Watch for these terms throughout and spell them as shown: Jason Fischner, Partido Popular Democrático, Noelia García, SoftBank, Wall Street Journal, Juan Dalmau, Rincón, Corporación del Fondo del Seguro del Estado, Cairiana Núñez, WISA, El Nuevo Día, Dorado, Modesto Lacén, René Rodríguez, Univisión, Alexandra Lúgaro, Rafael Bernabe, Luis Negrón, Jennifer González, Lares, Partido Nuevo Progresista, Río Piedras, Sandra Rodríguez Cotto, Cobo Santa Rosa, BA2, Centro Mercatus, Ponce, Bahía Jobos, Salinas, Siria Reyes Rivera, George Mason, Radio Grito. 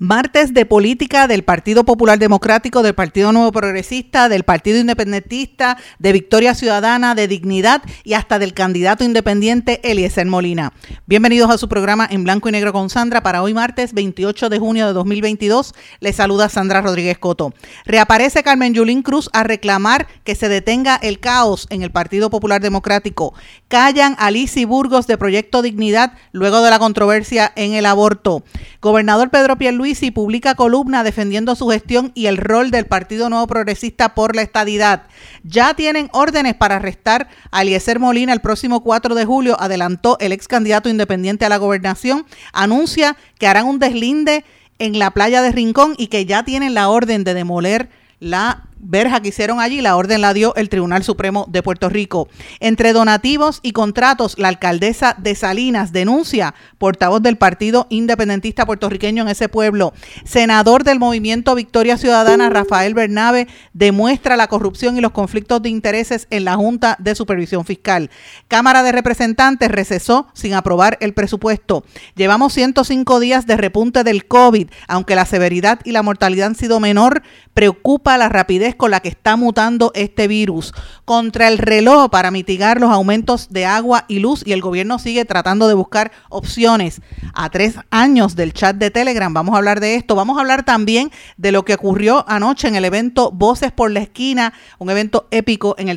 Martes de política del Partido Popular Democrático, del Partido Nuevo Progresista, del Partido Independentista, de Victoria Ciudadana, de Dignidad y hasta del candidato independiente Eliezer Molina. Bienvenidos a su programa En Blanco y Negro con Sandra para hoy martes 28 de junio de 2022. Les saluda Sandra Rodríguez Cotto. Reaparece Carmen Yulín Cruz a reclamar que se detenga el caos en el Partido Popular Democrático. Callan a Alicia Burgos de Proyecto Dignidad luego de la controversia en el aborto. Gobernador Pedro Pierluisi y publica columna defendiendo su gestión y el rol del Partido Nuevo Progresista por la estadidad. Ya tienen órdenes para arrestar a Eliezer Molina el próximo 4 de julio, adelantó el ex candidato independiente a la gobernación. Anuncia que harán un deslinde en la playa de Rincón y que ya tienen la orden de demoler la verja que hicieron allí. La orden la dio el Tribunal Supremo de Puerto Rico. Entre donativos y contratos, la alcaldesa de Salinas denuncia, portavoz del Partido Independentista puertorriqueño en ese pueblo. Senador del Movimiento Victoria Ciudadana, Rafael Bernabe, demuestra la corrupción y los conflictos de intereses en la Junta de Supervisión Fiscal. Cámara de Representantes recesó sin aprobar el presupuesto. Llevamos 105 días de repunte del COVID. Aunque la severidad y la mortalidad han sido menor, preocupa la rapidez con la que está mutando este virus. Contra el reloj para mitigar los aumentos de agua y luz, y el gobierno sigue tratando de buscar opciones. A 3 años del chat de Telegram, vamos a hablar de esto. Vamos a hablar también de lo que ocurrió anoche en el evento Voces por la Esquina, un evento épico en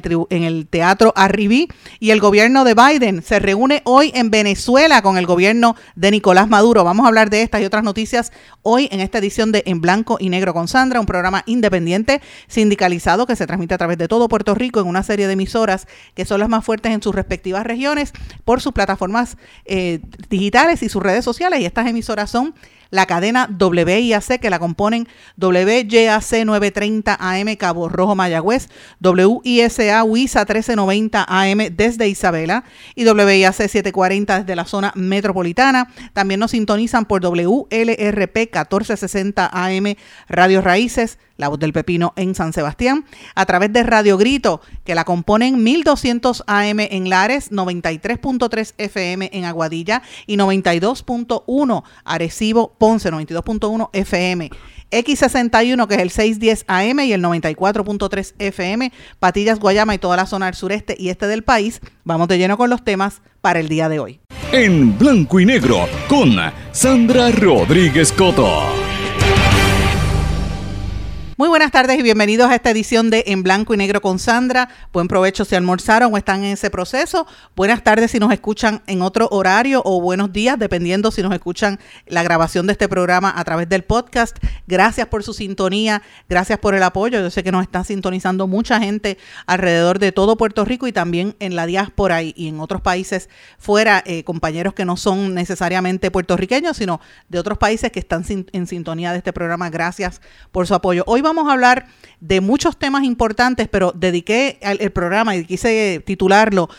el Teatro Arribí, y el gobierno de Biden se reúne hoy en Venezuela con el gobierno de Nicolás Maduro. Vamos a hablar de estas y otras noticias hoy en esta edición de En Blanco y Negro con Sandra, un programa independiente, sindicalizado, que se transmite a través de todo Puerto Rico en una serie de emisoras que son las más fuertes en sus respectivas regiones por sus plataformas digitales y sus redes sociales. Y estas emisoras son la cadena WIAC, que la componen WYAC 930 AM Cabo Rojo Mayagüez, WISA WISA 1390 AM desde Isabela y WIAC 740 desde la zona metropolitana. También nos sintonizan por WLRP 1460 AM Radio Raíces, La Voz del Pepino en San Sebastián, a través de Radio Grito, que la componen 1200 AM en Lares, 93.3 FM en Aguadilla y 92.1 Arecibo, Ponce, 92.1 FM. X61, que es el 610 AM y el 94.3 FM, Patillas, Guayama y toda la zona del sureste y este del país. Vamos de lleno con los temas para el día de hoy. En Blanco y Negro con Sandra Rodríguez Cotto. Muy buenas tardes y bienvenidos a esta edición de En Blanco y Negro con Sandra. Buen provecho si almorzaron o están en ese proceso. Buenas tardes si nos escuchan en otro horario o buenos días, dependiendo si nos escuchan la grabación de este programa a través del podcast. Gracias por su sintonía, gracias por el apoyo. Yo sé que nos están sintonizando mucha gente alrededor de todo Puerto Rico y también en la diáspora y en otros países fuera, compañeros que no son necesariamente puertorriqueños, sino de otros países que están en sintonía de este programa. Gracias por su apoyo. Hoy vamos a hablar de muchos temas importantes, pero dediqué el programa y quise titularlo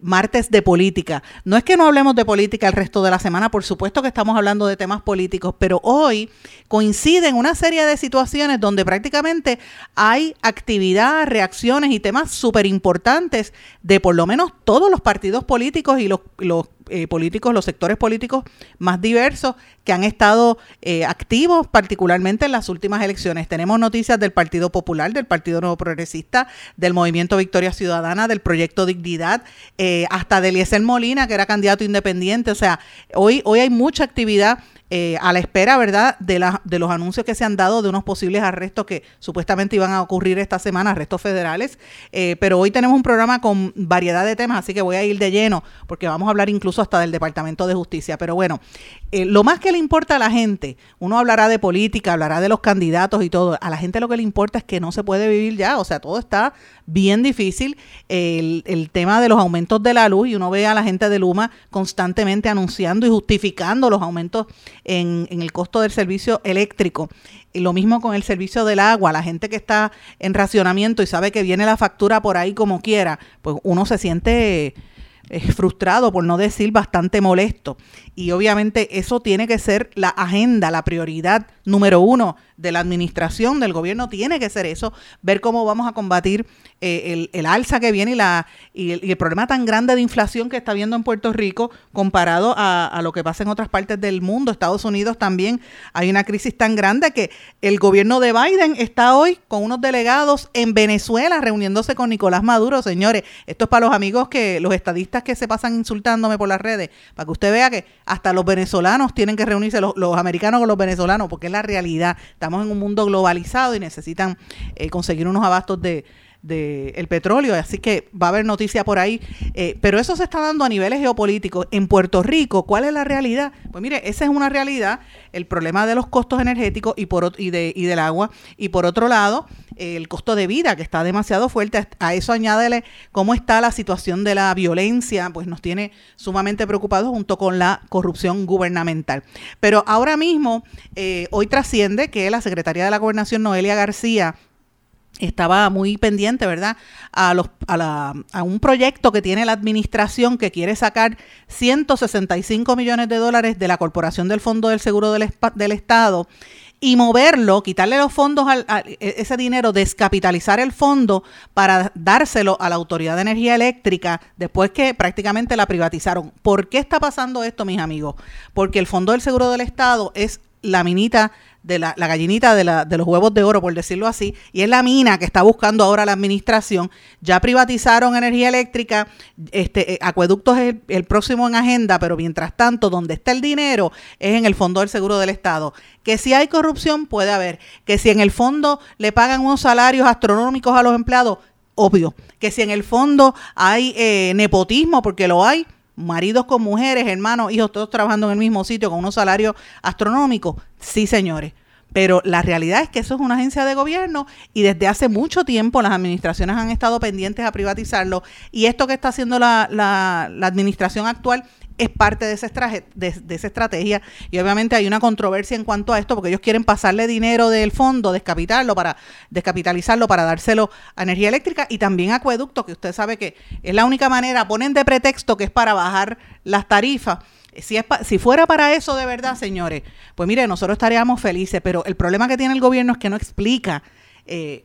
Martes de Política. No es que no hablemos de política el resto de la semana, por supuesto que estamos hablando de temas políticos, pero hoy coinciden una serie de situaciones donde prácticamente hay actividad, reacciones y temas súper importantes de por lo menos todos los partidos políticos y los sectores políticos más diversos que han estado activos, particularmente en las últimas elecciones. Tenemos noticias del Partido Popular, del Partido Nuevo Progresista, del Movimiento Victoria Ciudadana, del Proyecto Dignidad, hasta de Eliezer Molina, que era candidato independiente. O sea, hoy hay mucha actividad a la espera, ¿verdad?, de los anuncios que se han dado de unos posibles arrestos que supuestamente iban a ocurrir esta semana, arrestos federales, pero hoy tenemos un programa con variedad de temas, así que voy a ir de lleno, porque vamos a hablar incluso hasta del Departamento de Justicia. Pero bueno, lo más que le importa a la gente, uno hablará de política, hablará de los candidatos y todo, a la gente lo que le importa es que no se puede vivir ya, o sea, todo está bien difícil, el tema de los aumentos de la luz, y uno ve a la gente de Luma constantemente anunciando y justificando los aumentos en el costo del servicio eléctrico. Y lo mismo con el servicio del agua, la gente que está en racionamiento y sabe que viene la factura por ahí como quiera, pues uno se siente frustrado, por no decir bastante molesto. Y obviamente eso tiene que ser la agenda, la prioridad número uno de la administración, del gobierno, tiene que ser eso, ver cómo vamos a combatir el alza que viene y el problema tan grande de inflación que está habiendo en Puerto Rico comparado a lo que pasa en otras partes del mundo. Estados Unidos también hay una crisis tan grande que el gobierno de Biden está hoy con unos delegados en Venezuela reuniéndose con Nicolás Maduro. Señores, esto es para los amigos, que los estadistas que se pasan insultándome por las redes, para que usted vea que hasta los venezolanos tienen que reunirse, los americanos con los venezolanos, porque es la realidad. Estamos en un mundo globalizado y necesitan conseguir unos abastos del petróleo, así que va a haber noticia por ahí, pero eso se está dando a niveles geopolíticos. En Puerto Rico, ¿cuál es la realidad? Pues mire, esa es una realidad, el problema de los costos energéticos y del agua, y por otro lado, el costo de vida, que está demasiado fuerte. A eso añádele cómo está la situación de la violencia, pues nos tiene sumamente preocupados, junto con la corrupción gubernamental. Pero ahora mismo, hoy trasciende que la secretaria de la Gobernación, Noelia García, estaba muy pendiente, ¿verdad?, a un proyecto que tiene la administración, que quiere sacar $165 millones de la Corporación del Fondo del Seguro del Estado y moverlo, quitarle los fondos, ese dinero, descapitalizar el fondo para dárselo a la Autoridad de Energía Eléctrica después que prácticamente la privatizaron. ¿Por qué está pasando esto, mis amigos? Porque el Fondo del Seguro del Estado es la minita de la gallinita de los huevos de oro, por decirlo así, y es la mina que está buscando ahora la administración. Ya privatizaron energía eléctrica, acueductos es el próximo en agenda, pero mientras tanto, donde está el dinero es en el Fondo del Seguro del Estado. Que si hay corrupción, puede haber. Que si en el fondo le pagan unos salarios astronómicos a los empleados, obvio. Que si en el fondo hay nepotismo, porque lo hay, maridos con mujeres, hermanos, hijos, todos trabajando en el mismo sitio con unos salarios astronómicos. Sí, señores, pero la realidad es que eso es una agencia de gobierno y desde hace mucho tiempo las administraciones han estado pendientes a privatizarlo, y esto que está haciendo la administración actual es parte de esa estrategia. Y obviamente hay una controversia en cuanto a esto, porque ellos quieren pasarle dinero del fondo, descapitalizarlo para dárselo a energía eléctrica y también acueductos, que usted sabe que es la única manera. Ponen de pretexto que es para bajar las tarifas. Si fuera para eso de verdad, señores, pues mire, nosotros estaríamos felices, pero el problema que tiene el gobierno es que no explica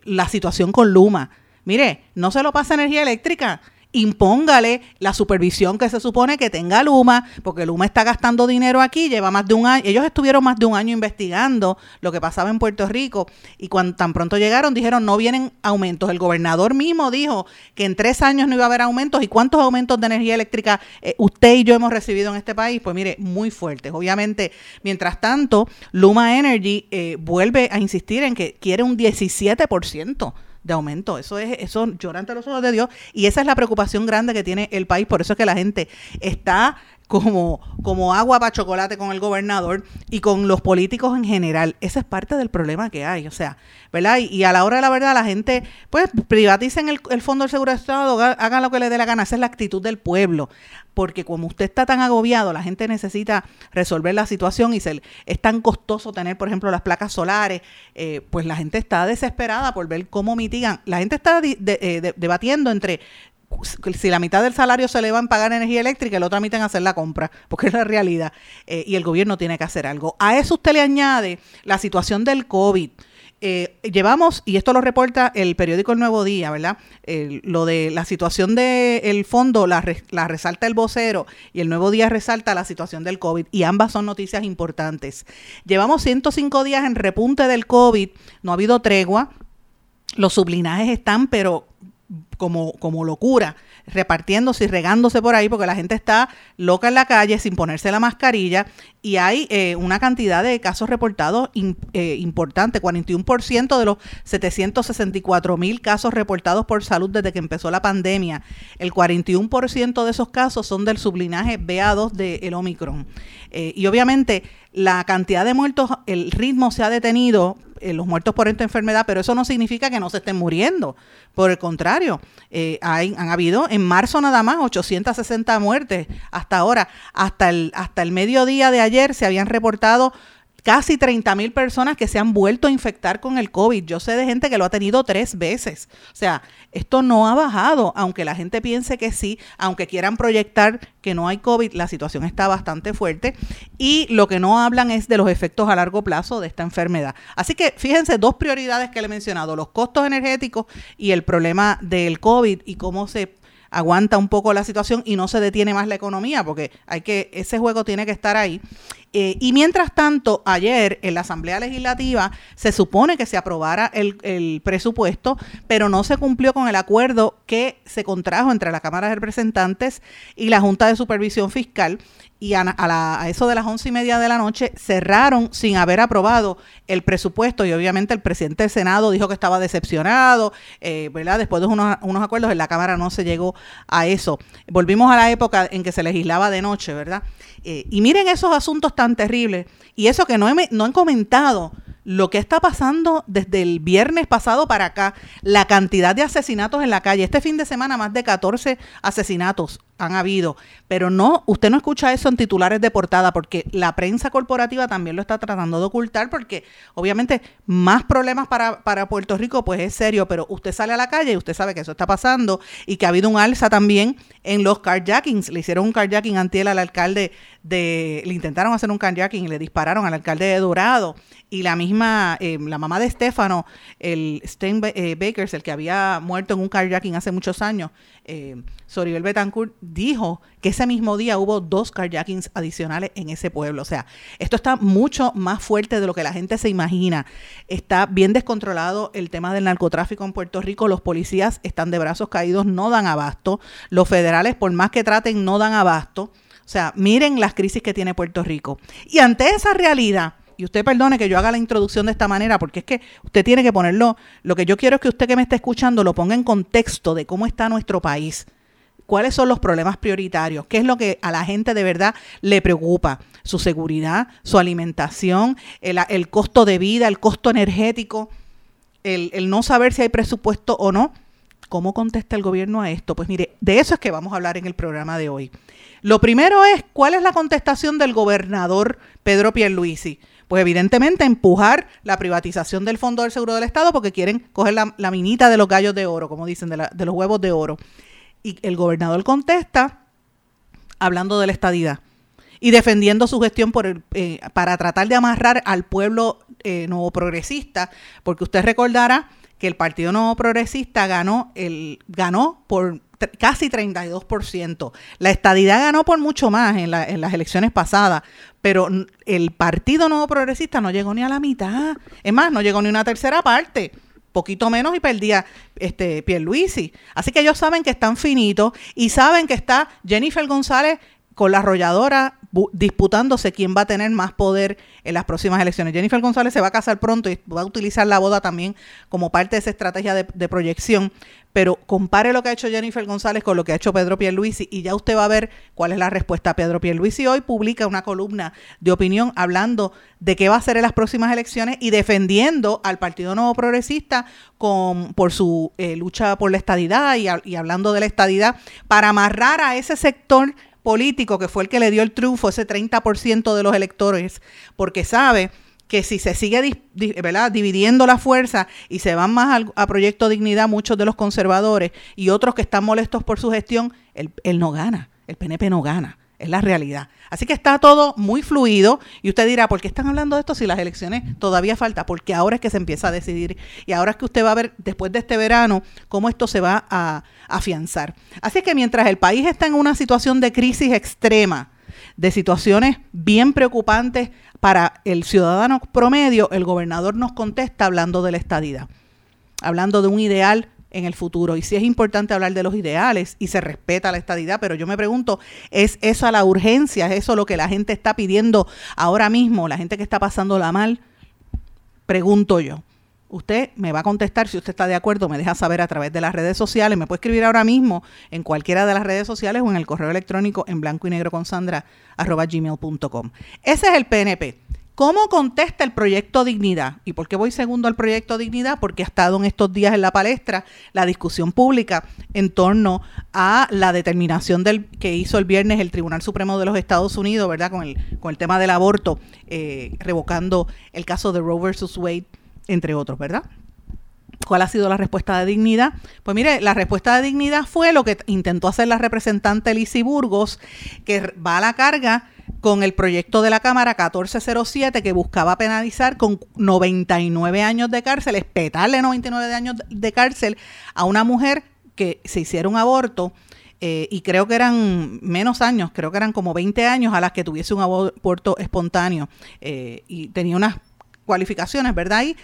la situación con Luma. Mire, no se lo pasa energía eléctrica, impóngale la supervisión que se supone que tenga Luma, porque Luma está gastando dinero aquí, lleva más de un año. Ellos estuvieron más de un año investigando lo que pasaba en Puerto Rico, y cuando tan pronto llegaron dijeron no vienen aumentos. El gobernador mismo dijo que en 3 años no iba a haber aumentos. ¿Y cuántos aumentos de energía eléctrica usted y yo hemos recibido en este país? Pues mire, muy fuertes. Obviamente, mientras tanto, Luma Energy vuelve a insistir en que quiere un 17%. de aumento. Eso llora ante los ojos de Dios, y esa es la preocupación grande que tiene el país. Por eso es que la gente está como agua para chocolate con el gobernador y con los políticos en general. Esa es parte del problema que hay, o sea, ¿verdad? Y a la hora de la verdad, la gente, pues, privaticen el Fondo del Seguro del Estado, hagan lo que les dé la gana. Esa es la actitud del pueblo, porque como usted está tan agobiado, la gente necesita resolver la situación, y es tan costoso tener, por ejemplo, las placas solares, pues la gente está desesperada por ver cómo mitigan. La gente está debatiendo entre si la mitad del salario se le va a pagar energía eléctrica y la otra mitad en hacer la compra, porque es la realidad, y el gobierno tiene que hacer algo. A eso usted le añade la situación del COVID. Llevamos, y esto lo reporta el periódico El Nuevo Día, ¿verdad? Lo de la situación del fondo la resalta El Vocero, y El Nuevo Día resalta la situación del COVID, y ambas son noticias importantes. Llevamos 105 días en repunte del COVID, no ha habido tregua, los sublinajes están, pero como locura, repartiéndose y regándose por ahí, porque la gente está loca en la calle sin ponerse la mascarilla, y hay una cantidad de casos reportados importante, 41% de los 764,000 casos reportados por salud desde que empezó la pandemia. El 41% de esos casos son del sublinaje BA2 del Omicron. Y obviamente la cantidad de muertos, el ritmo se ha detenido, los muertos por esta enfermedad, pero eso no significa que no se estén muriendo. Por el contrario, han habido en marzo nada más 860 muertes hasta ahora. Hasta el mediodía de ayer se habían reportado casi 30,000 personas que se han vuelto a infectar con el COVID. Yo sé de gente que lo ha tenido 3 veces. O sea, esto no ha bajado, aunque la gente piense que sí, aunque quieran proyectar que no hay COVID, la situación está bastante fuerte. Y lo que no hablan es de los efectos a largo plazo de esta enfermedad. Así que fíjense, 2 prioridades que le he mencionado, los costos energéticos y el problema del COVID y cómo se aguanta un poco la situación y no se detiene más la economía, porque ese juego tiene que estar ahí. Y mientras tanto, ayer en la Asamblea Legislativa se supone que se aprobara el presupuesto, pero no se cumplió con el acuerdo que se contrajo entre la Cámara de Representantes y la Junta de Supervisión Fiscal, y a eso de las 11:30 p.m. cerraron sin haber aprobado el presupuesto, y obviamente el presidente del Senado dijo que estaba decepcionado, ¿verdad? Después de unos acuerdos en la Cámara no se llegó a eso. Volvimos a la época en que se legislaba de noche, ¿verdad? Y miren esos asuntos tan terribles, y eso que no han comentado lo que está pasando desde el viernes pasado para acá, la cantidad de asesinatos en la calle. Este fin de semana más de 14 asesinatos han habido, pero usted no escucha eso en titulares de portada, porque la prensa corporativa también lo está tratando de ocultar, porque obviamente más problemas para Puerto Rico pues es serio, pero usted sale a la calle y usted sabe que eso está pasando y que ha habido un alza también en los carjackings. Le hicieron un carjacking antiel al alcalde le intentaron hacer un carjacking y le dispararon al alcalde de Dorado, y la misma la mamá de Stefano, el Sten Bakers, el que había muerto en un carjacking hace muchos años, Soribel Betancourt, dijo que ese mismo día hubo 2 carjackings adicionales en ese pueblo. O sea, esto está mucho más fuerte de lo que la gente se imagina. Está bien descontrolado el tema del narcotráfico en Puerto Rico. Los policías están de brazos caídos, no dan abasto. Los federales, por más que traten, no dan abasto. O sea, miren las crisis que tiene Puerto Rico. Y ante esa realidad, y usted perdone que yo haga la introducción de esta manera, porque es que usted tiene que ponerlo, lo que yo quiero es que usted que me está escuchando lo ponga en contexto de cómo está nuestro país, cuáles son los problemas prioritarios, qué es lo que a la gente de verdad le preocupa, su seguridad, su alimentación, el costo de vida, el costo energético, el no saber si hay presupuesto o no. ¿Cómo contesta el gobierno a esto? Pues mire, de eso es que vamos a hablar en el programa de hoy. Lo primero es, ¿cuál es la contestación del gobernador Pedro Pierluisi? Pues evidentemente empujar la privatización del Fondo del Seguro del Estado, porque quieren coger la minita de los gallos de oro, como dicen, de los huevos de oro. Y el gobernador contesta hablando de la estadidad y defendiendo su gestión para tratar de amarrar al pueblo nuevo progresista, porque usted recordará que el Partido Nuevo Progresista ganó por casi 32%. La estadidad ganó por mucho más en las elecciones pasadas, pero el Partido Nuevo Progresista no llegó ni a la mitad. Es más, no llegó ni una tercera parte. Poquito menos y perdía Pierluisi. Así que ellos saben que están finitos y saben que está Jennifer González con la arrolladora disputándose quién va a tener más poder en las próximas elecciones. Jennifer González se va a casar pronto y va a utilizar la boda también como parte de esa estrategia de proyección, pero compare lo que ha hecho Jennifer González con lo que ha hecho Pedro Pierluisi y ya usted va a ver cuál es la respuesta. Pedro Pierluisi hoy publica una columna de opinión hablando de qué va a hacer en las próximas elecciones y defendiendo al Partido Nuevo Progresista por su lucha por la estadidad y hablando de la estadidad para amarrar a ese sector político que fue el que le dio el triunfo, ese 30% de los electores, porque sabe que si se sigue, ¿verdad?, dividiendo la fuerza y se van más a Proyecto Dignidad muchos de los conservadores y otros que están molestos por su gestión, él no gana, el PNP no gana, es la realidad. Así que está todo muy fluido y usted dirá, ¿por qué están hablando de esto si las elecciones todavía falta? Porque ahora es que se empieza a decidir y ahora es que usted va a ver después de este verano cómo esto se va a afianzar. Así que mientras el país está en una situación de crisis extrema, de situaciones bien preocupantes para el ciudadano promedio, el gobernador nos contesta hablando de la estadidad, hablando de un ideal en el futuro. Y sí es importante hablar de los ideales y se respeta la estadidad, pero yo me pregunto, ¿es esa la urgencia? ¿Es eso lo que la gente está pidiendo ahora mismo? La gente que está pasándola mal, pregunto yo. Usted me va a contestar, si usted está de acuerdo, me deja saber a través de las redes sociales. Me puede escribir ahora mismo en cualquiera de las redes sociales o en el correo electrónico en blancoynegro@sandra.com. Ese es el PNP. ¿Cómo contesta el Proyecto Dignidad? ¿Y por qué voy segundo al Proyecto Dignidad? Porque ha estado en estos días en la palestra la discusión pública en torno a la determinación que hizo el viernes el Tribunal Supremo de los Estados Unidos, ¿verdad? Con el tema del aborto, revocando el caso de Roe versus Wade, entre otros, ¿verdad? ¿Cuál ha sido la respuesta de Dignidad? Pues mire, la respuesta de Dignidad fue lo que intentó hacer la representante Alicia Burgos, que va a la carga con el proyecto de la Cámara 1407 que buscaba penalizar con 99 años de cárcel, espetarle 99 años de cárcel a una mujer que se hiciera un aborto y creo que eran menos años, creo que eran como 20 años a las que tuviese un aborto espontáneo y tenía unas cualificaciones, ¿verdad? Y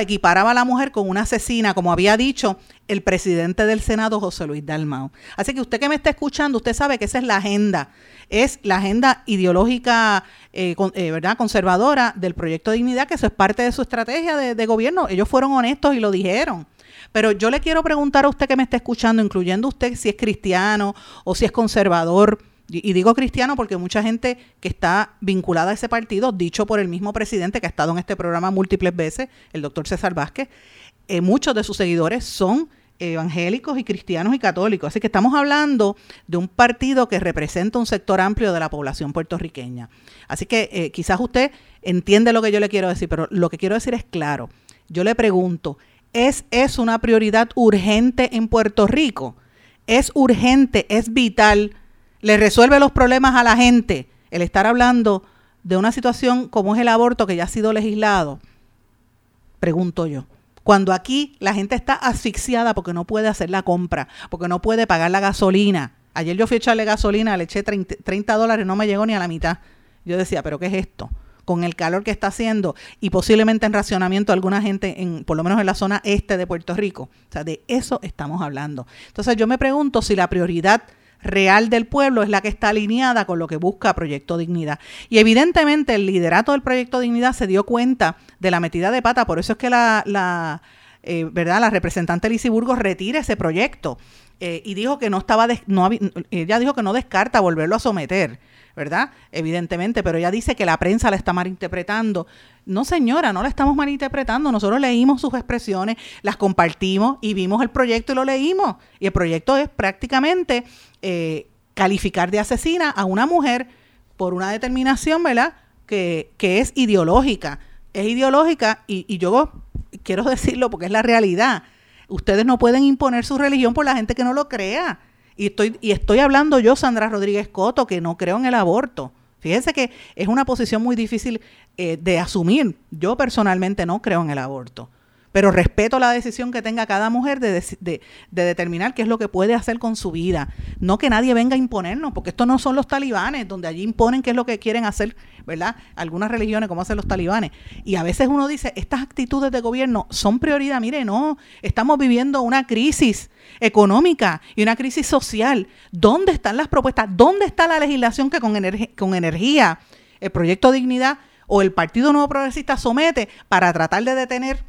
equiparaba a la mujer con una asesina, como había dicho el presidente del Senado, José Luis Dalmau. Así que usted que me está escuchando, usted sabe que esa es la agenda ideológica, ¿verdad?, conservadora del Proyecto Dignidad, que eso es parte de su estrategia de gobierno. Ellos fueron honestos y lo dijeron. Pero yo le quiero preguntar a usted que me está escuchando, incluyendo usted, si es cristiano o si es conservador. Y digo cristiano porque mucha gente que está vinculada a ese partido, dicho por el mismo presidente que ha estado en este programa múltiples veces, el doctor César Vázquez, muchos de sus seguidores son evangélicos y cristianos y católicos. Así que estamos hablando de un partido que representa un sector amplio de la población puertorriqueña. Así que quizás usted entiende lo que yo le quiero decir, pero lo que quiero decir es claro. Yo le pregunto, ¿es una prioridad urgente en Puerto Rico? ¿Es urgente? ¿Es vital? ¿Le resuelve los problemas a la gente el estar hablando de una situación como es el aborto que ya ha sido legislado? Pregunto yo. Cuando aquí la gente está asfixiada porque no puede hacer la compra, porque no puede pagar la gasolina. Ayer yo fui a echarle gasolina, le eché $30, no me llegó ni a la mitad. Yo decía, ¿pero qué es esto? Con el calor que está haciendo y posiblemente en racionamiento alguna gente, por lo menos en la zona este de Puerto Rico. O sea, de eso estamos hablando. Entonces yo me pregunto si la prioridad real del pueblo es la que está alineada con lo que busca Proyecto Dignidad. Y evidentemente el liderato del Proyecto Dignidad se dio cuenta de la metida de pata, por eso es que la representante Lizy Burgos retira ese proyecto y dijo que ella dijo que no descarta volverlo a someter, ¿verdad? Evidentemente, pero ella dice que la prensa la está malinterpretando. No, señora, no la estamos malinterpretando. Nosotros leímos sus expresiones, las compartimos y vimos el proyecto y lo leímos. Y el proyecto es prácticamente calificar de asesina a una mujer por una determinación, ¿verdad?, que es ideológica. Es ideológica y yo quiero decirlo porque es la realidad. Ustedes no pueden imponer su religión por la gente que no lo crea. Y estoy hablando yo, Sandra Rodríguez Cotto, que no creo en el aborto. Fíjense que es una posición muy difícil de asumir. Yo personalmente no creo en el aborto, pero respeto la decisión que tenga cada mujer de determinar qué es lo que puede hacer con su vida. No que nadie venga a imponernos, porque estos no son los talibanes, donde allí imponen qué es lo que quieren hacer, ¿verdad? Algunas religiones, como hacen los talibanes. Y a veces uno dice, estas actitudes de gobierno son prioridad. Mire, no, estamos viviendo una crisis económica y una crisis social. ¿Dónde están las propuestas? ¿Dónde está la legislación que con energía, el Proyecto Dignidad o el Partido Nuevo Progresista somete para tratar de detener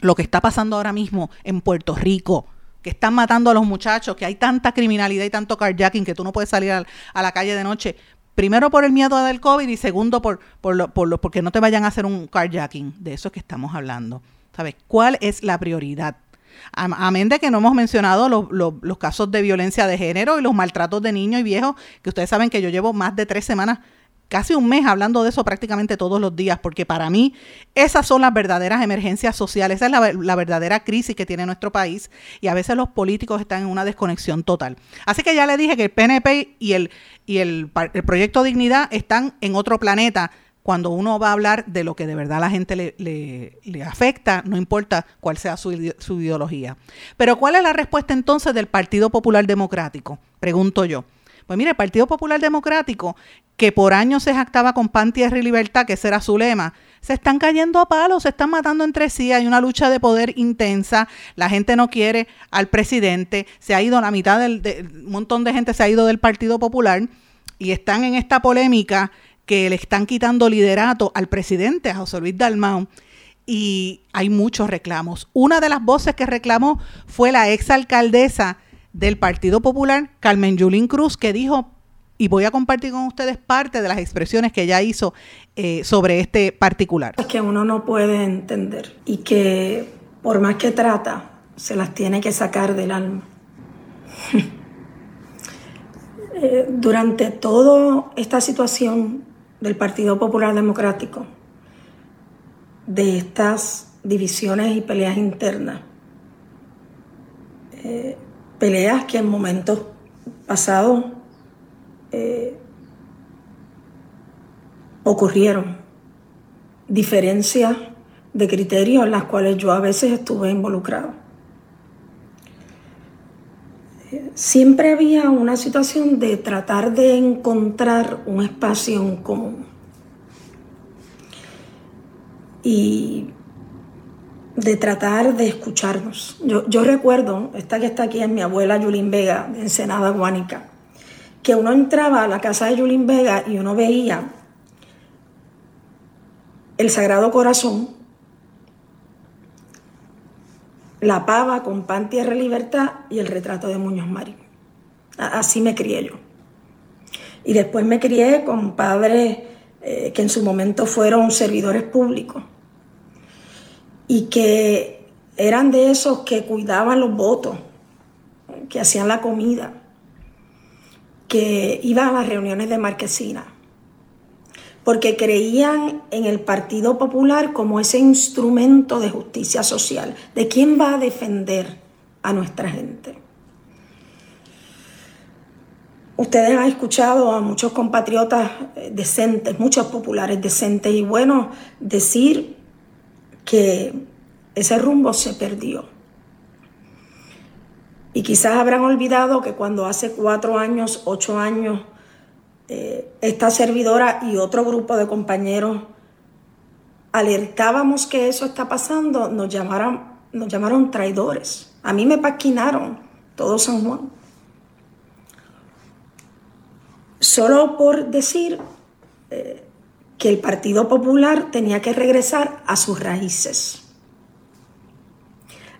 lo que está pasando ahora mismo en Puerto Rico, que están matando a los muchachos, que hay tanta criminalidad y tanto carjacking que tú no puedes salir a la calle de noche? Primero por el miedo del COVID y segundo porque no te vayan a hacer un carjacking. De eso es que estamos hablando. ¿Sabes? ¿Cuál es la prioridad? Amén de que no hemos mencionado los casos de violencia de género y los maltratos de niños y viejos, que ustedes saben que yo llevo más de 3 semanas, casi un mes hablando de eso prácticamente todos los días, porque para mí esas son las verdaderas emergencias sociales, esa es la verdadera crisis que tiene nuestro país y a veces los políticos están en una desconexión total. Así que ya le dije que el PNP y el Proyecto Dignidad están en otro planeta cuando uno va a hablar de lo que de verdad a la gente le afecta, no importa cuál sea su ideología. Pero ¿cuál es la respuesta entonces del Partido Popular Democrático? Pregunto yo. Pues mira, el Partido Popular Democrático, que por años se jactaba con pan, tierra y libertad, que ese era su lema, se están cayendo a palos, se están matando entre sí, hay una lucha de poder intensa, la gente no quiere al presidente, se ha ido la mitad un montón de gente se ha ido del Partido Popular y están en esta polémica que le están quitando liderato al presidente, a José Luis Dalmau, y hay muchos reclamos. Una de las voces que reclamó fue la exalcaldesa del Partido Popular, Carmen Yulín Cruz, que dijo, y voy a compartir con ustedes parte de las expresiones que ella hizo sobre este particular. Es que uno no puede entender y que por más que trata, se las tiene que sacar del alma. Durante toda esta situación del Partido Popular Democrático, de estas divisiones y peleas internas, peleas que en momentos pasados ocurrieron, diferencias de criterios en las cuales yo a veces estuve involucrado. Siempre había una situación de tratar de encontrar un espacio en común. Y de tratar de escucharnos. Yo recuerdo, esta que está aquí es mi abuela Yulín Vega, de Ensenada Guánica, que uno entraba a la casa de Yulín Vega y uno veía el Sagrado Corazón, la pava con pan, tierra y libertad y el retrato de Muñoz Marín. Así me crié yo. Y después me crié con padres que en su momento fueron servidores públicos y que eran de esos que cuidaban los votos, que hacían la comida, que iban a las reuniones de Marquesina, porque creían en el Partido Popular como ese instrumento de justicia social, de quién va a defender a nuestra gente. Ustedes han escuchado a muchos compatriotas decentes, muchos populares decentes y buenos decir que ese rumbo se perdió. Y quizás habrán olvidado que cuando hace 4 años, 8 años, esta servidora y otro grupo de compañeros alertábamos que eso está pasando, nos llamaron traidores. A mí me pasquinaron todo San Juan. Solo por decir que el Partido Popular tenía que regresar a sus raíces,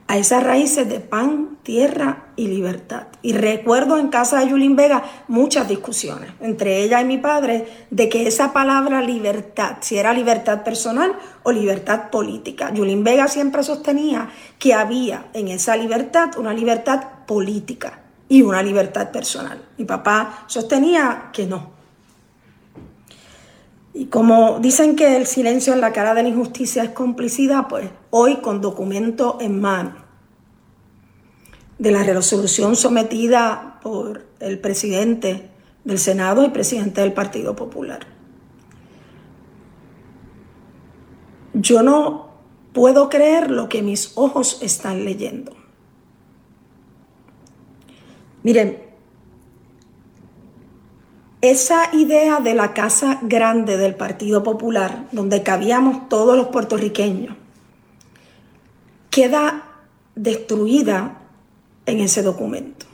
a esas raíces de pan, tierra y libertad. Y recuerdo en casa de Yulín Vega muchas discusiones, entre ella y mi padre, de que esa palabra libertad, si era libertad personal o libertad política. Yulín Vega siempre sostenía que había en esa libertad una libertad política y una libertad personal. Mi papá sostenía que no. Y como dicen que el silencio en la cara de la injusticia es complicidad, pues hoy con documento en mano de la resolución sometida por el presidente del Senado y presidente del Partido Popular, yo no puedo creer lo que mis ojos están leyendo. Miren, esa idea de la casa grande del Partido Popular, donde cabíamos todos los puertorriqueños, queda destruida en ese documento.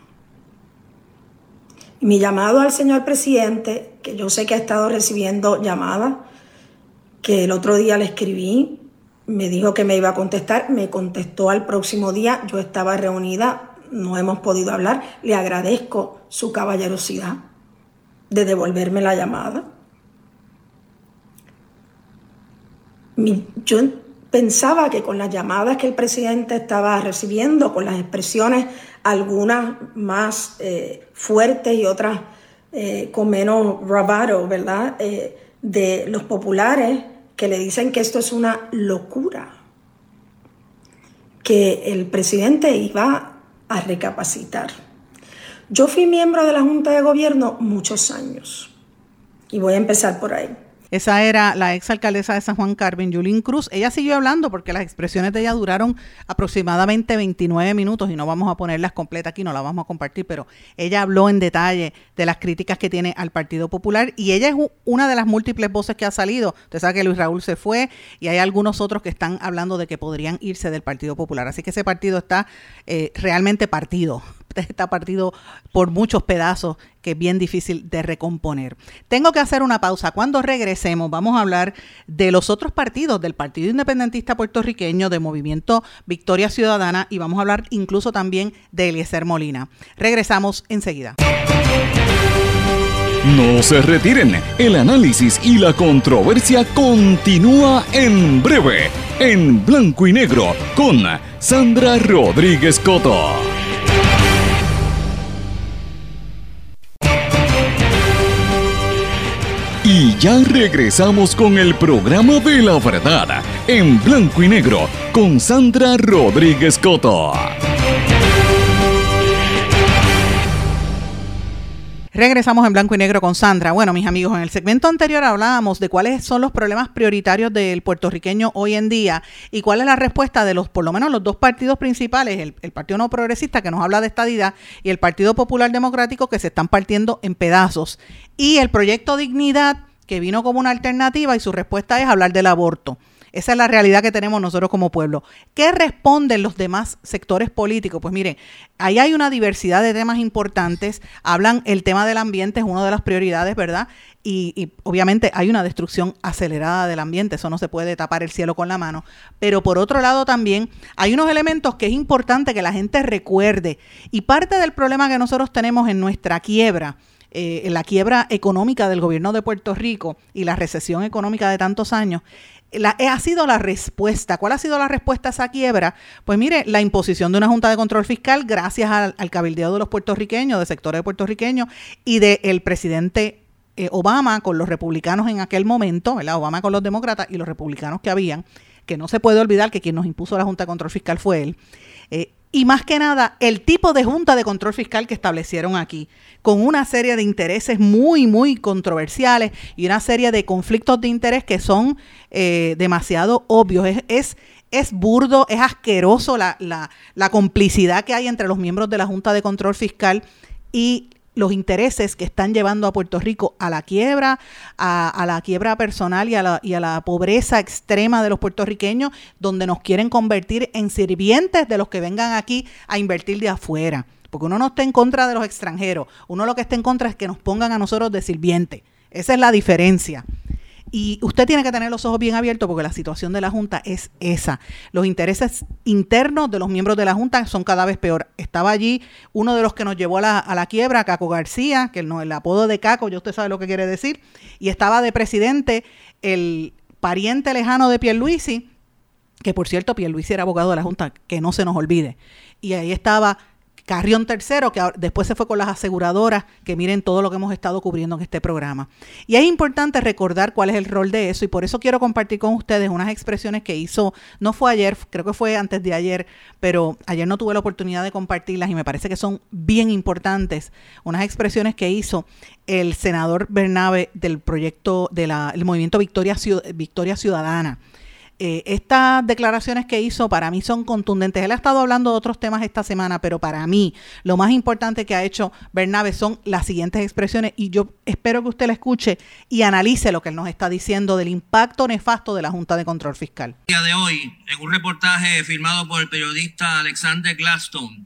Y mi llamado al señor presidente, que yo sé que ha estado recibiendo llamadas, que el otro día le escribí, me dijo que me iba a contestar, me contestó al próximo día, yo estaba reunida. No hemos podido hablar. Le agradezco su caballerosidad de devolverme la llamada. Yo pensaba que con las llamadas que el presidente estaba recibiendo, con las expresiones, algunas más fuertes y otras con menos bravado, ¿verdad? De los populares que le dicen que esto es una locura, que el presidente iba a recapacitar. Yo fui miembro de la Junta de Gobierno muchos años y voy a empezar por ahí. Esa era la exalcaldesa de San Juan, Carmen Yulín Cruz. Ella siguió hablando porque las expresiones de ella duraron aproximadamente 29 minutos y no vamos a ponerlas completas aquí, no las vamos a compartir, pero ella habló en detalle de las críticas que tiene al Partido Popular y ella es una de las múltiples voces que ha salido. Usted sabe que Luis Raúl se fue y hay algunos otros que están hablando de que podrían irse del Partido Popular. Así que ese partido está realmente partido. Está partido por muchos pedazos que es bien difícil de recomponer. Tengo que hacer una pausa. Cuando regresemos vamos a hablar de los otros partidos, del Partido Independentista Puertorriqueño, de Movimiento Victoria Ciudadana y vamos a hablar incluso también de Eliezer Molina. Regresamos enseguida. No se retiren. El análisis y la controversia continúa en breve, en Blanco y Negro, con Sandra Rodríguez Cotto. Y ya regresamos con el programa de la verdad, en Blanco y Negro, con Sandra Rodríguez Cotto. Regresamos en Blanco y Negro con Sandra. Bueno, mis amigos, en el segmento anterior hablábamos de cuáles son los problemas prioritarios del puertorriqueño hoy en día y cuál es la respuesta de los, por lo menos los dos partidos principales, el Partido Nuevo Progresista, que nos habla de estadidad, y el Partido Popular Democrático, que se están partiendo en pedazos. Y el Proyecto Dignidad, que vino como una alternativa y su respuesta es hablar del aborto. Esa es la realidad que tenemos nosotros como pueblo. ¿Qué responden los demás sectores políticos? Pues miren, ahí hay una diversidad de temas importantes. Hablan, el tema del ambiente es una de las prioridades, ¿verdad? Y obviamente hay una destrucción acelerada del ambiente, eso no se puede tapar el cielo con la mano. Pero por otro lado también hay unos elementos que es importante que la gente recuerde. Y parte del problema que nosotros tenemos en nuestra quiebra, la quiebra económica del gobierno de Puerto Rico y la recesión económica de tantos años, ha sido la respuesta. ¿Cuál ha sido la respuesta a esa quiebra? Pues mire, la imposición de una Junta de Control Fiscal gracias al cabildeo de los puertorriqueños, del sector de puertorriqueños y del presidente Obama con los republicanos en aquel momento, ¿verdad? Obama con los demócratas y los republicanos que habían, que no se puede olvidar que quien nos impuso la Junta de Control Fiscal fue él. Y más que nada, el tipo de Junta de Control Fiscal que establecieron aquí, con una serie de intereses muy, muy controversiales y una serie de conflictos de interés que son demasiado obvios. Es burdo, es asqueroso la complicidad que hay entre los miembros de la Junta de Control Fiscal y los intereses que están llevando a Puerto Rico a la quiebra, a la quiebra personal y a la pobreza extrema de los puertorriqueños, donde nos quieren convertir en sirvientes de los que vengan aquí a invertir de afuera. Porque uno no está en contra de los extranjeros, uno lo que está en contra es que nos pongan a nosotros de sirvientes. Esa es la diferencia. Y usted tiene que tener los ojos bien abiertos porque la situación de la Junta es esa. Los intereses internos de los miembros de la Junta son cada vez peor. Estaba allí uno de los que nos llevó a la quiebra, Caco García, que el apodo de Caco, ya usted sabe lo que quiere decir, y estaba de presidente el pariente lejano de Pierluisi, que por cierto Pierluisi era abogado de la Junta, que no se nos olvide. Y ahí estaba Carrión III, que después se fue con las aseguradoras, que miren todo lo que hemos estado cubriendo en este programa. Y es importante recordar cuál es el rol de eso, y por eso quiero compartir con ustedes unas expresiones que hizo, no fue ayer, creo que fue antes de ayer, pero ayer no tuve la oportunidad de compartirlas y me parece que son bien importantes, unas expresiones que hizo el senador Bernabe del proyecto del Movimiento Victoria Ciudadana. Estas declaraciones que hizo para mí son contundentes. Él ha estado hablando de otros temas esta semana, pero para mí lo más importante que ha hecho Bernabe son las siguientes expresiones y yo espero que usted la escuche y analice lo que él nos está diciendo del impacto nefasto de la Junta de Control Fiscal. El día de hoy, en un reportaje firmado por el periodista Alexander Gladstone,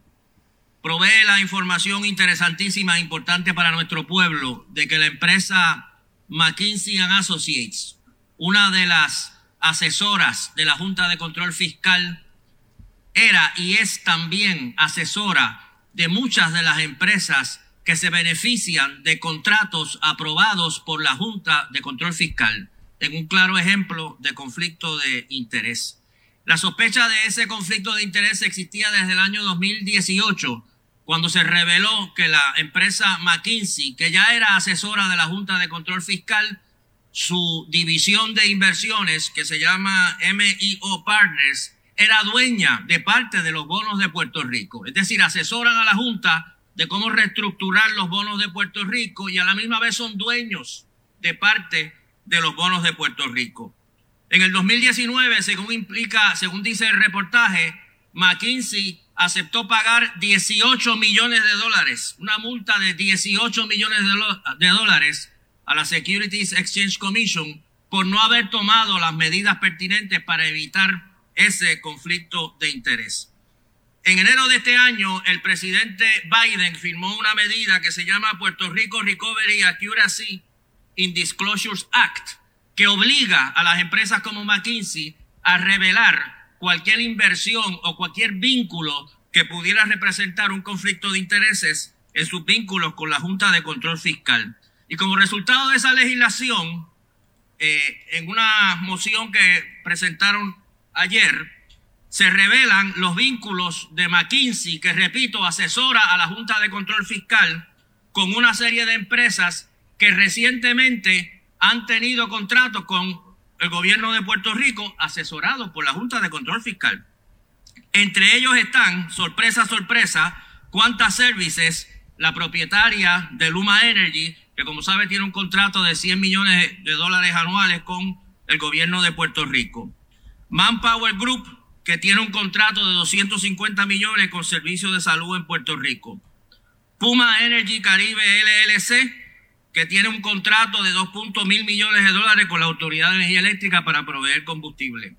provee la información interesantísima e importante para nuestro pueblo de que la empresa McKinsey & Associates, una de las asesoras de la Junta de Control Fiscal, era y es también asesora de muchas de las empresas que se benefician de contratos aprobados por la Junta de Control Fiscal, en un claro ejemplo de conflicto de interés. La sospecha de ese conflicto de interés existía desde el año 2018, cuando se reveló que la empresa McKinsey, que ya era asesora de la Junta de Control Fiscal, su división de inversiones, que se llama MIO Partners, era dueña de parte de los bonos de Puerto Rico. Es decir, asesoran a la Junta de cómo reestructurar los bonos de Puerto Rico y a la misma vez son dueños de parte de los bonos de Puerto Rico. En el 2019, según dice el reportaje, McKinsey aceptó pagar $18 millones, una multa de $18 millones a la Securities Exchange Commission por no haber tomado las medidas pertinentes para evitar ese conflicto de interés. En enero de este año, el presidente Biden firmó una medida que se llama Puerto Rico Recovery Accuracy in Disclosures Act, que obliga a las empresas como McKinsey a revelar cualquier inversión o cualquier vínculo que pudiera representar un conflicto de intereses en sus vínculos con la Junta de Control Fiscal. Y como resultado de esa legislación, en una moción que presentaron ayer, se revelan los vínculos de McKinsey, que, repito, asesora a la Junta de Control Fiscal con una serie de empresas que recientemente han tenido contratos con el gobierno de Puerto Rico asesorados por la Junta de Control Fiscal. Entre ellos están, sorpresa, sorpresa, Quanta Services, la propietaria de Luma Energy, que como sabe tiene un contrato de $100 millones anuales con el gobierno de Puerto Rico. Manpower Group, que tiene un contrato de $250 millones con servicios de salud en Puerto Rico. Puma Energy Caribe LLC, que tiene un contrato de $2.1 millones con la Autoridad de Energía Eléctrica para proveer combustible.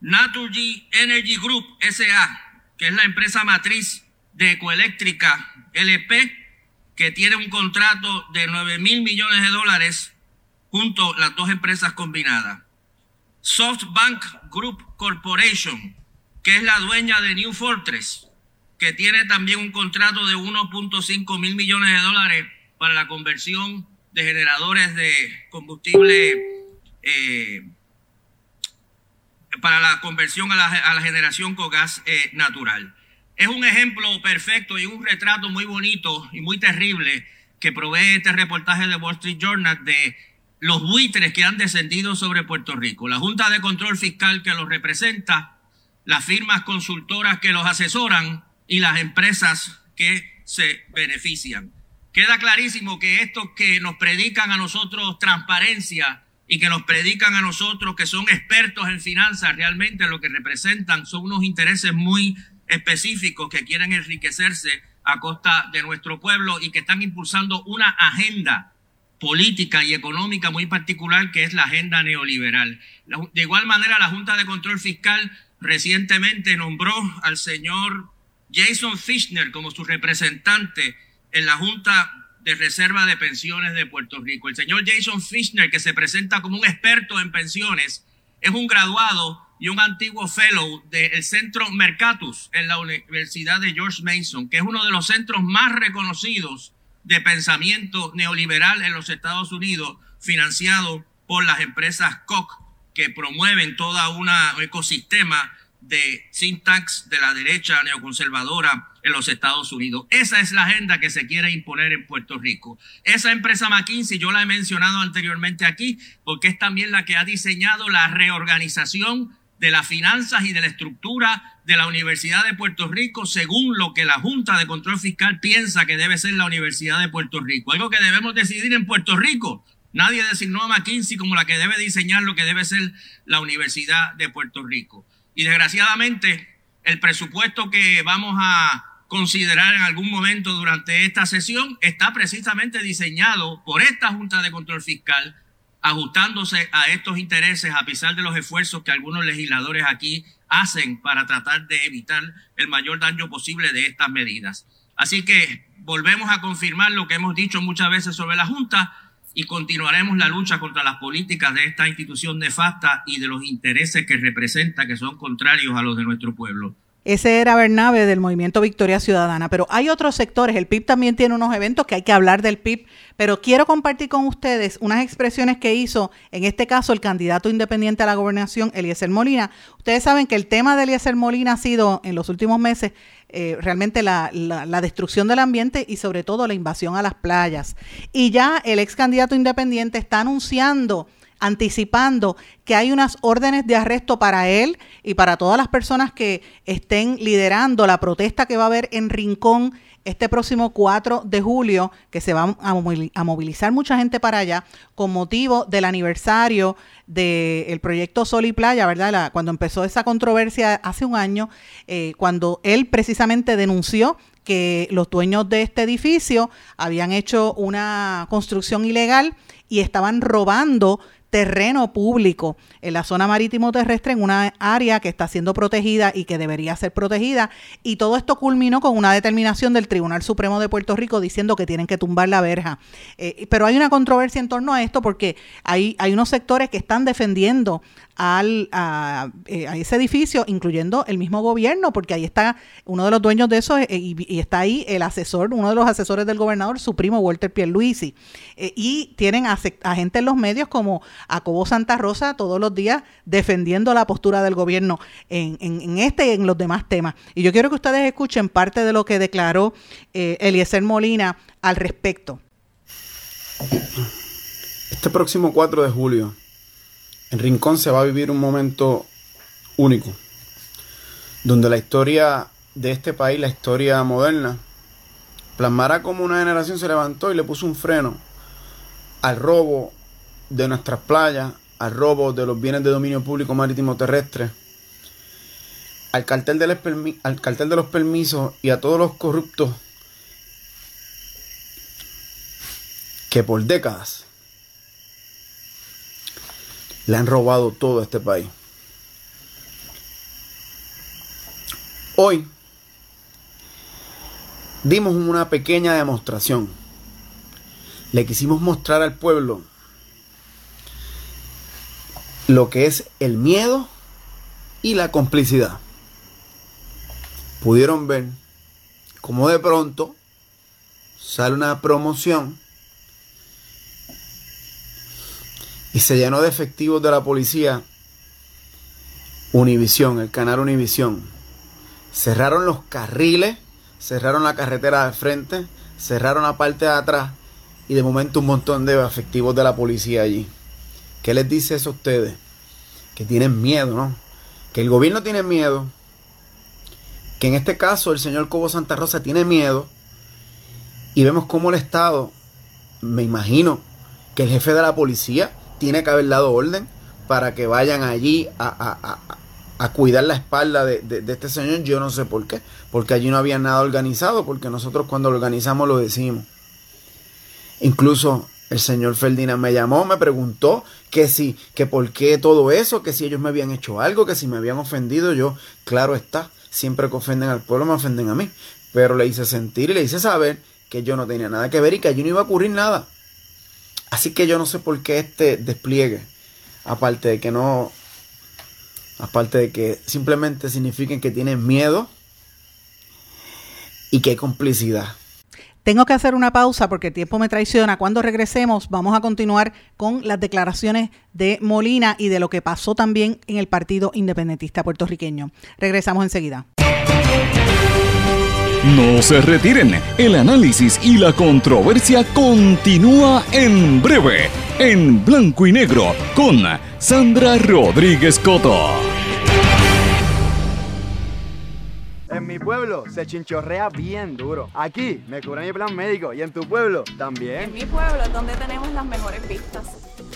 Naturgy Energy Group S.A., que es la empresa matriz de Ecoeléctrica LP, que tiene un contrato de $9 millones junto a las dos empresas combinadas. SoftBank Group Corporation, que es la dueña de New Fortress, que tiene también un contrato de $1.5 millones para la conversión de generadores de combustible, para la conversión a la generación con gas natural. Es un ejemplo perfecto y un retrato muy bonito y muy terrible que provee este reportaje de Wall Street Journal de los buitres que han descendido sobre Puerto Rico. La Junta de Control Fiscal que los representa, las firmas consultoras que los asesoran y las empresas que se benefician. Queda clarísimo que estos que nos predican a nosotros transparencia y que nos predican a nosotros que son expertos en finanzas, realmente lo que representan son unos intereses muy específicos que quieren enriquecerse a costa de nuestro pueblo y que están impulsando una agenda política y económica muy particular que es la agenda neoliberal. De igual manera, la Junta de Control Fiscal recientemente nombró al señor Jason Fischner como su representante en la Junta de Reserva de Pensiones de Puerto Rico. El señor Jason Fischner, que se presenta como un experto en pensiones, es un graduado y un antiguo fellow del Centro Mercatus en la Universidad de George Mason, que es uno de los centros más reconocidos de pensamiento neoliberal en los Estados Unidos, financiado por las empresas Koch, que promueven todo un ecosistema de think tanks de la derecha neoconservadora en los Estados Unidos. Esa es la agenda que se quiere imponer en Puerto Rico. Esa empresa McKinsey, yo la he mencionado anteriormente aquí, porque es también la que ha diseñado la reorganización de las finanzas y de la estructura de la Universidad de Puerto Rico según lo que la Junta de Control Fiscal piensa que debe ser la Universidad de Puerto Rico. Algo que debemos decidir en Puerto Rico. Nadie designó a McKinsey como la que debe diseñar lo que debe ser la Universidad de Puerto Rico. Y desgraciadamente, el presupuesto que vamos a considerar en algún momento durante esta sesión está precisamente diseñado por esta Junta de Control Fiscal, ajustándose a estos intereses a pesar de los esfuerzos que algunos legisladores aquí hacen para tratar de evitar el mayor daño posible de estas medidas. Así que volvemos a confirmar lo que hemos dicho muchas veces sobre la Junta y continuaremos la lucha contra las políticas de esta institución nefasta y de los intereses que representa, que son contrarios a los de nuestro pueblo. Ese era Bernabe del Movimiento Victoria Ciudadana, pero hay otros sectores. El PIB también tiene unos eventos que hay que hablar del PIB, pero quiero compartir con ustedes unas expresiones que hizo, en este caso, el candidato independiente a la gobernación, Eliezer Molina. Ustedes saben que el tema de Eliezer Molina ha sido, en los últimos meses, realmente la destrucción del ambiente y sobre todo la invasión a las playas. Y ya el ex candidato independiente está anunciando anticipando que hay unas órdenes de arresto para él y para todas las personas que estén liderando la protesta que va a haber en Rincón este próximo 4 de julio, que se va a movilizar mucha gente para allá con motivo del aniversario del proyecto Sol y Playa, ¿verdad? Cuando empezó esa controversia hace un año, cuando él precisamente denunció que los dueños de este edificio habían hecho una construcción ilegal y estaban robando terreno público en la zona marítimo terrestre, en una área que está siendo protegida y que debería ser protegida, y todo esto culminó con una determinación del Tribunal Supremo de Puerto Rico diciendo que tienen que tumbar la verja, pero hay una controversia en torno a esto porque hay unos sectores que están defendiendo a ese edificio, incluyendo el mismo gobierno, porque ahí está uno de los dueños de eso, y está ahí el asesor, uno de los asesores del gobernador, su primo Walter Pierluisi, y tienen a gente en los medios como a Cobo Santa Rosa todos los días defendiendo la postura del gobierno en este y en los demás temas. Y yo quiero que ustedes escuchen parte de lo que declaró Eliezer Molina al respecto. Este próximo 4 de julio en Rincón se va a vivir un momento único, donde la historia de este país, la historia moderna, plasmará cómo una generación se levantó y le puso un freno al robo de nuestras playas, al robo de los bienes de dominio público marítimo terrestre, al cartel de los permisos y a todos los corruptos que por décadas le han robado todo a este país. Hoy dimos una pequeña demostración. Le quisimos mostrar al pueblo lo que es el miedo y la complicidad. Pudieron ver cómo de pronto sale una promoción y se llenó de efectivos de la policía. Univisión, el canal Univisión. Cerraron los carriles, cerraron la carretera de frente, cerraron la parte de atrás y de momento un montón de efectivos de la policía allí. ¿Qué les dice eso a ustedes? Que tienen miedo, ¿no? Que el gobierno tiene miedo, que en este caso el señor Cobo Santa Rosa tiene miedo, y vemos cómo el Estado, me imagino que el jefe de la policía tiene que haber dado orden para que vayan allí a cuidar la espalda de este señor. Yo no sé por qué, porque allí no había nada organizado, porque nosotros cuando lo organizamos lo decimos. Incluso el señor Ferdinand me llamó, me preguntó que por qué todo eso, que si ellos me habían hecho algo, que si me habían ofendido. Yo, claro está, siempre que ofenden al pueblo me ofenden a mí, pero le hice sentir y le hice saber que yo no tenía nada que ver y que allí no iba a ocurrir nada. Así que yo no sé por qué este despliegue, aparte de que simplemente signifiquen que tienen miedo y que hay complicidad. Tengo que hacer una pausa porque el tiempo me traiciona. Cuando regresemos vamos a continuar con las declaraciones de Molina y de lo que pasó también en el Partido Independentista puertorriqueño. Regresamos enseguida. No se retiren, el análisis y la controversia continúa en breve, en Blanco y Negro, con Sandra Rodríguez Cotto. En mi pueblo se chinchorrea bien duro. Aquí me cubren mi plan médico y en tu pueblo también. En mi pueblo es donde tenemos las mejores vistas.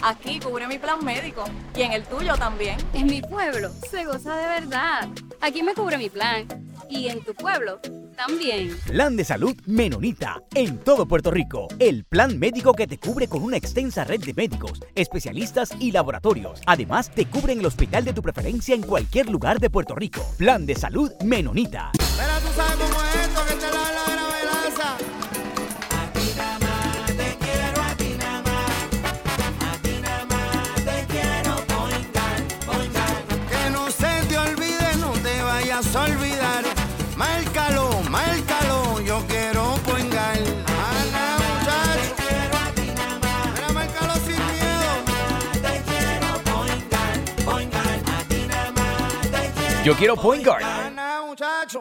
Aquí cubre mi plan médico y en el tuyo también. En mi pueblo se goza de verdad. Aquí me cubre mi plan y en tu pueblo también. Plan de Salud Menonita en todo Puerto Rico. El plan médico que te cubre con una extensa red de médicos, especialistas y laboratorios. Además, te cubre en el hospital de tu preferencia en cualquier lugar de Puerto Rico. Plan de Salud Menonita. Pero tú sabes cómo es esto, que te la da la gravedad. Olvidar, márcalo, márcalo, yo quiero poingar. Ana, muchacho, te quiero a ti nada más. Mira, márcalo sin miedo. Te quiero poingar, poingar, a ti nada más. Yo quiero poingar. Ana, muchacho.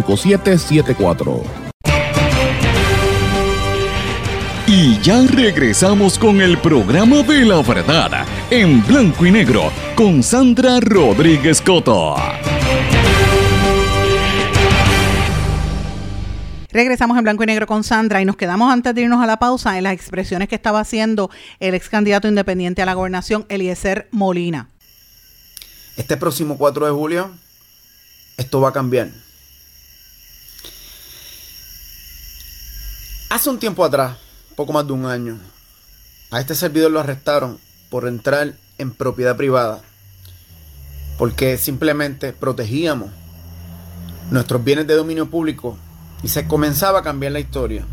Y ya regresamos con el programa de la verdad, en blanco y negro, con Sandra Rodríguez Cotto. Regresamos en blanco y negro con Sandra y nos quedamos antes de irnos a la pausa en las expresiones que estaba haciendo el ex candidato independiente a la gobernación, Eliezer Molina. Este próximo 4 de julio, esto va a cambiar. Hace un tiempo atrás, poco más de un año, a este servidor lo arrestaron por entrar en propiedad privada, porque simplemente protegíamos nuestros bienes de dominio público y se comenzaba a cambiar la historia.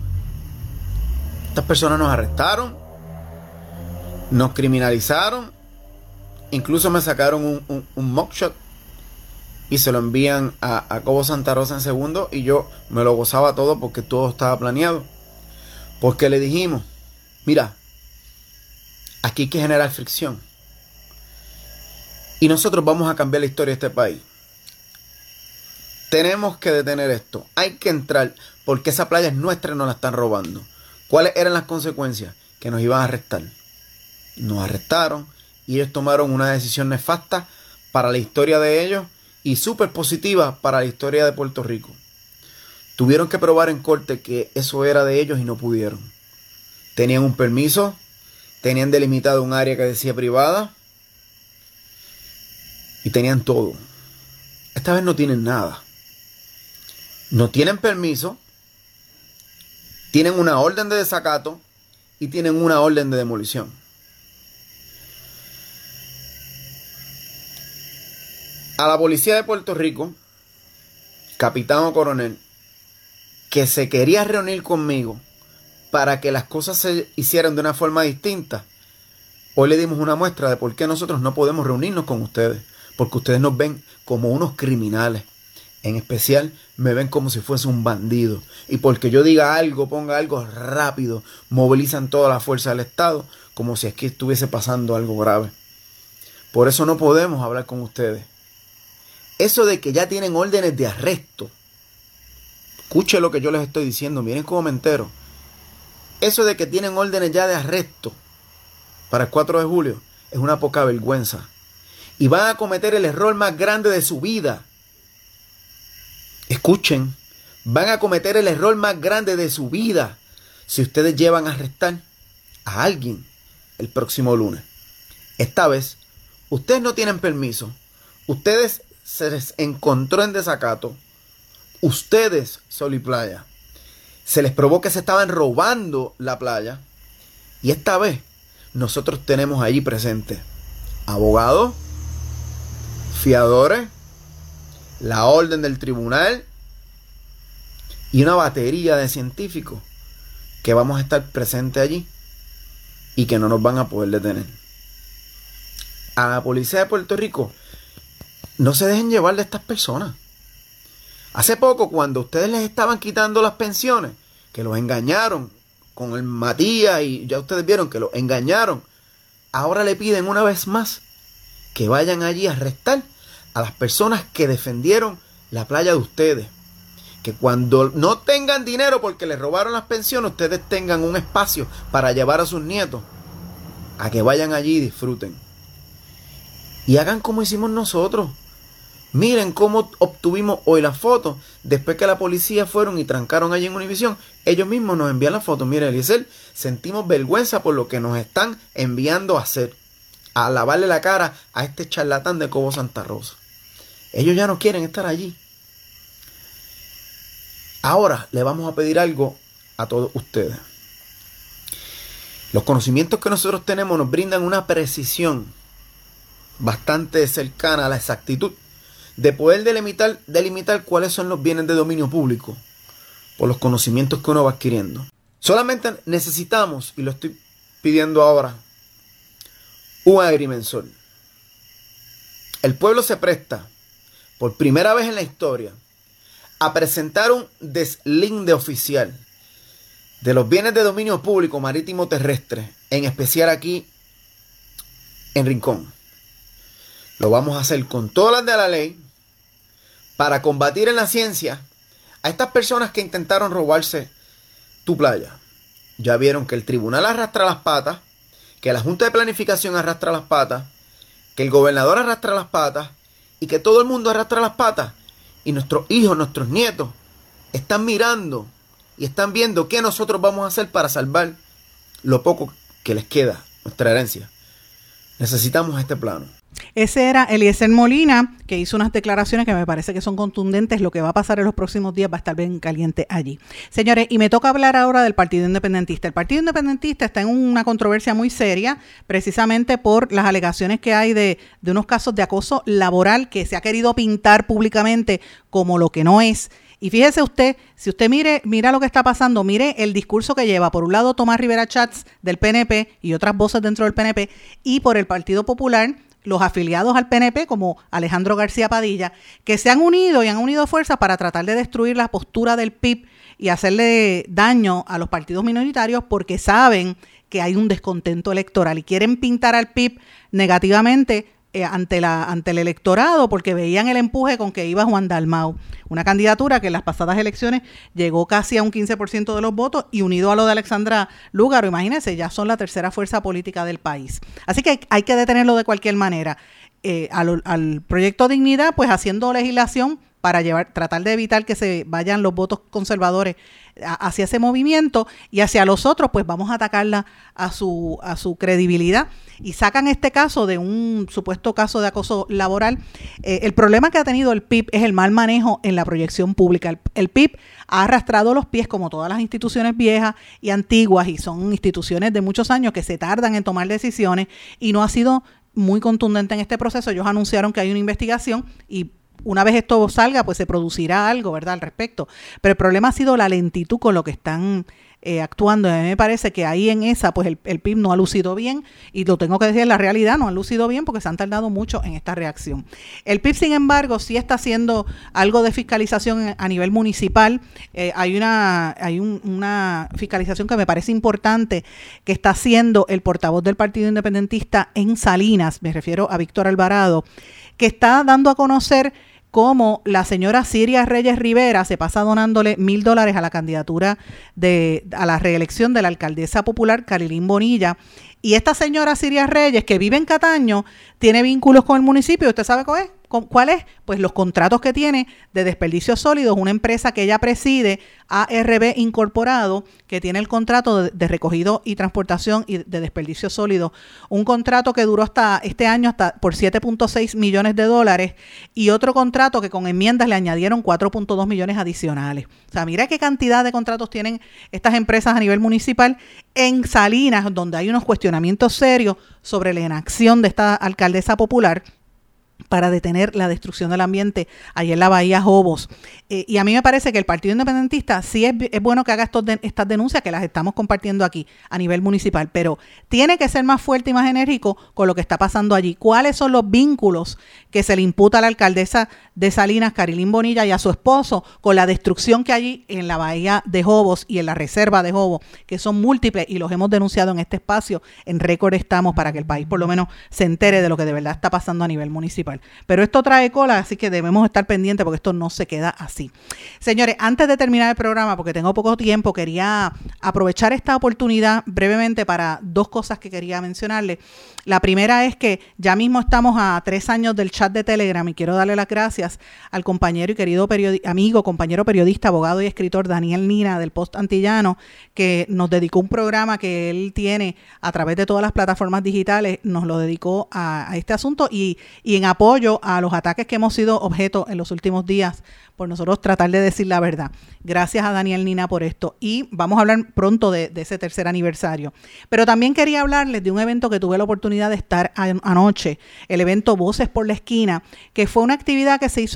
Estas personas nos arrestaron, nos criminalizaron, incluso me sacaron un mugshot y se lo envían a Cobo Santa Rosa en segundo, y yo me lo gozaba todo porque todo estaba planeado. Porque le dijimos, mira, aquí hay que generar fricción. Y nosotros vamos a cambiar la historia de este país. Tenemos que detener esto. Hay que entrar porque esa playa es nuestra y nos la están robando. ¿Cuáles eran las consecuencias? Que nos iban a arrestar. Nos arrestaron y ellos tomaron una decisión nefasta para la historia de ellos y súper positiva para la historia de Puerto Rico. Tuvieron que probar en corte que eso era de ellos y no pudieron. Tenían un permiso, tenían delimitado un área que decía privada y tenían todo. Esta vez no tienen nada. No tienen permiso, tienen una orden de desacato y tienen una orden de demolición. A la policía de Puerto Rico, capitán o coronel, que se quería reunir conmigo para que las cosas se hicieran de una forma distinta, hoy le dimos una muestra de por qué nosotros no podemos reunirnos con ustedes, porque ustedes nos ven como unos criminales, en especial me ven como si fuese un bandido, y porque yo diga algo, ponga algo rápido, movilizan toda la fuerza del Estado, como si aquí estuviese pasando algo grave. Por eso no podemos hablar con ustedes. Eso de que ya tienen órdenes de arresto, escuchen lo que yo les estoy diciendo, miren cómo me entero. Eso de que tienen órdenes ya de arresto para el 4 de julio es una poca vergüenza. Y van a cometer el error más grande de su vida. Escuchen, van a cometer el error más grande de su vida si ustedes llevan a arrestar a alguien el próximo lunes. Esta vez, ustedes no tienen permiso. Ustedes se les encontró en desacato. Ustedes, sol y playa, se les probó que se estaban robando la playa. Y esta vez nosotros tenemos allí presente abogados, fiadores, la orden del tribunal y una batería de científicos que vamos a estar presentes allí y que no nos van a poder detener. A la policía de Puerto Rico, no se dejen llevar de estas personas. Hace poco, cuando ustedes les estaban quitando las pensiones, que los engañaron con el Matías y ya ustedes vieron que los engañaron, ahora le piden una vez más que vayan allí a arrestar a las personas que defendieron la playa de ustedes. Que cuando no tengan dinero porque les robaron las pensiones, ustedes tengan un espacio para llevar a sus nietos a que vayan allí y disfruten. Y hagan como hicimos nosotros. Miren cómo obtuvimos hoy las fotos. Después que la policía fueron y trancaron allí en Univisión, ellos mismos nos envían las fotos. Miren, Eliezer, sentimos vergüenza por lo que nos están enviando a hacer. A lavarle la cara a este charlatán de Cobo Santa Rosa. Ellos ya no quieren estar allí. Ahora le vamos a pedir algo a todos ustedes. Los conocimientos que nosotros tenemos nos brindan una precisión bastante cercana a la exactitud de poder delimitar cuáles son los bienes de dominio público por los conocimientos que uno va adquiriendo. Solamente necesitamos, y lo estoy pidiendo ahora, un agrimensor. El pueblo se presta, por primera vez en la historia, a presentar un deslinde oficial de los bienes de dominio público marítimo terrestre, en especial aquí en Rincón. Lo vamos a hacer con todas las de la ley para combatir en la ciencia a estas personas que intentaron robarse tu playa. Ya vieron que el tribunal arrastra las patas, que la Junta de Planificación arrastra las patas, que el gobernador arrastra las patas y que todo el mundo arrastra las patas. Y nuestros hijos, nuestros nietos están mirando y están viendo qué nosotros vamos a hacer para salvar lo poco que les queda, nuestra herencia. Necesitamos este plano. Ese era Eliezer Molina, que hizo unas declaraciones que me parece que son contundentes. Lo que va a pasar en los próximos días va a estar bien caliente allí. Señores, y me toca hablar ahora del Partido Independentista. El Partido Independentista está en una controversia muy seria, precisamente por las alegaciones que hay de unos casos de acoso laboral que se ha querido pintar públicamente como lo que no es. Y fíjese usted, si usted mira lo que está pasando, mire el discurso que lleva, por un lado Tomás Rivera Chats del PNP y otras voces dentro del PNP, y por el Partido Popular, los afiliados al PNP como Alejandro García Padilla, que se han unido y han unido fuerzas para tratar de destruir la postura del PIB y hacerle daño a los partidos minoritarios, porque saben que hay un descontento electoral y quieren pintar al PIB negativamente ante el electorado, porque veían el empuje con que iba Juan Dalmau, una candidatura que en las pasadas elecciones llegó casi a un 15% de los votos, y unido a lo de Alexandra Lúgaro, imagínense, ya son la tercera fuerza política del país. Así que hay que detenerlo de cualquier manera. Al Proyecto Dignidad, pues haciendo legislación para tratar de evitar que se vayan los votos conservadores hacia ese movimiento, y hacia los otros pues vamos a atacarla a su credibilidad, y sacan este caso de un supuesto caso de acoso laboral. El problema que ha tenido el PIB es el mal manejo en la proyección pública. El PIB ha arrastrado los pies como todas las instituciones viejas y antiguas, y son instituciones de muchos años que se tardan en tomar decisiones, y no ha sido muy contundente en este proceso. Ellos anunciaron que hay una investigación y una vez esto salga, pues se producirá algo, ¿verdad?, al respecto. Pero el problema ha sido la lentitud con lo que están actuando. A mí me parece que ahí en esa, pues el PIB no ha lucido bien, y lo tengo que decir, la realidad no ha lucido bien porque se han tardado mucho en esta reacción. El PIB, sin embargo, sí está haciendo algo de fiscalización a nivel municipal. Hay una fiscalización que me parece importante que está haciendo el portavoz del Partido Independentista en Salinas, me refiero a Víctor Alvarado, que está dando a conocer cómo la señora Siria Reyes Rivera se pasa donándole $1,000 a la candidatura a la reelección de la alcaldesa popular Carilín Bonilla. Y esta señora Siria Reyes, que vive en Cataño, tiene vínculos con el municipio. ¿Usted sabe cuál es? Pues los contratos que tiene de desperdicios sólidos, una empresa que ella preside, ARB Incorporado, que tiene el contrato de recogido y transportación y de desperdicios sólidos, un contrato que duró hasta este año por $7.6 millones, y otro contrato que con enmiendas le añadieron $4.2 millones adicionales. O sea, mira qué cantidad de contratos tienen estas empresas a nivel municipal en Salinas, donde hay unos cuestionamientos serios sobre la inacción de esta alcaldesa popular para detener la destrucción del ambiente allá en la Bahía Jobos. Y a mí me parece que el Partido Independentista sí es bueno que haga estas denuncias, que las estamos compartiendo aquí a nivel municipal, pero tiene que ser más fuerte y más enérgico con lo que está pasando allí. ¿Cuáles son los vínculos que se le imputa a la alcaldesa de Salinas, Carilín Bonilla, y a su esposo con la destrucción que hay en la Bahía de Jobos y en la Reserva de Jobos, que son múltiples y los hemos denunciado en este espacio? En récord estamos para que el país por lo menos se entere de lo que de verdad está pasando a nivel municipal. Pero esto trae cola, así que debemos estar pendientes porque esto no se queda así. Señores, antes de terminar el programa, porque tengo poco tiempo, quería aprovechar esta oportunidad brevemente para dos cosas que quería mencionarles. La primera es que ya mismo estamos a 3 años del chat de Telegram, y quiero darle las gracias al compañero y querido compañero periodista, abogado y escritor Daniel Nina del Post Antillano, que nos dedicó un programa que él tiene a través de todas las plataformas digitales, nos lo dedicó a este asunto, y en apoyo apoyo a los ataques que hemos sido objeto en los últimos días por nosotros tratar de decir la verdad. Gracias a Daniel Nina por esto. Y vamos a hablar pronto de ese tercer aniversario. Pero también quería hablarles de un evento que tuve la oportunidad de estar anoche, el evento Voces por la Esquina, que fue una actividad que se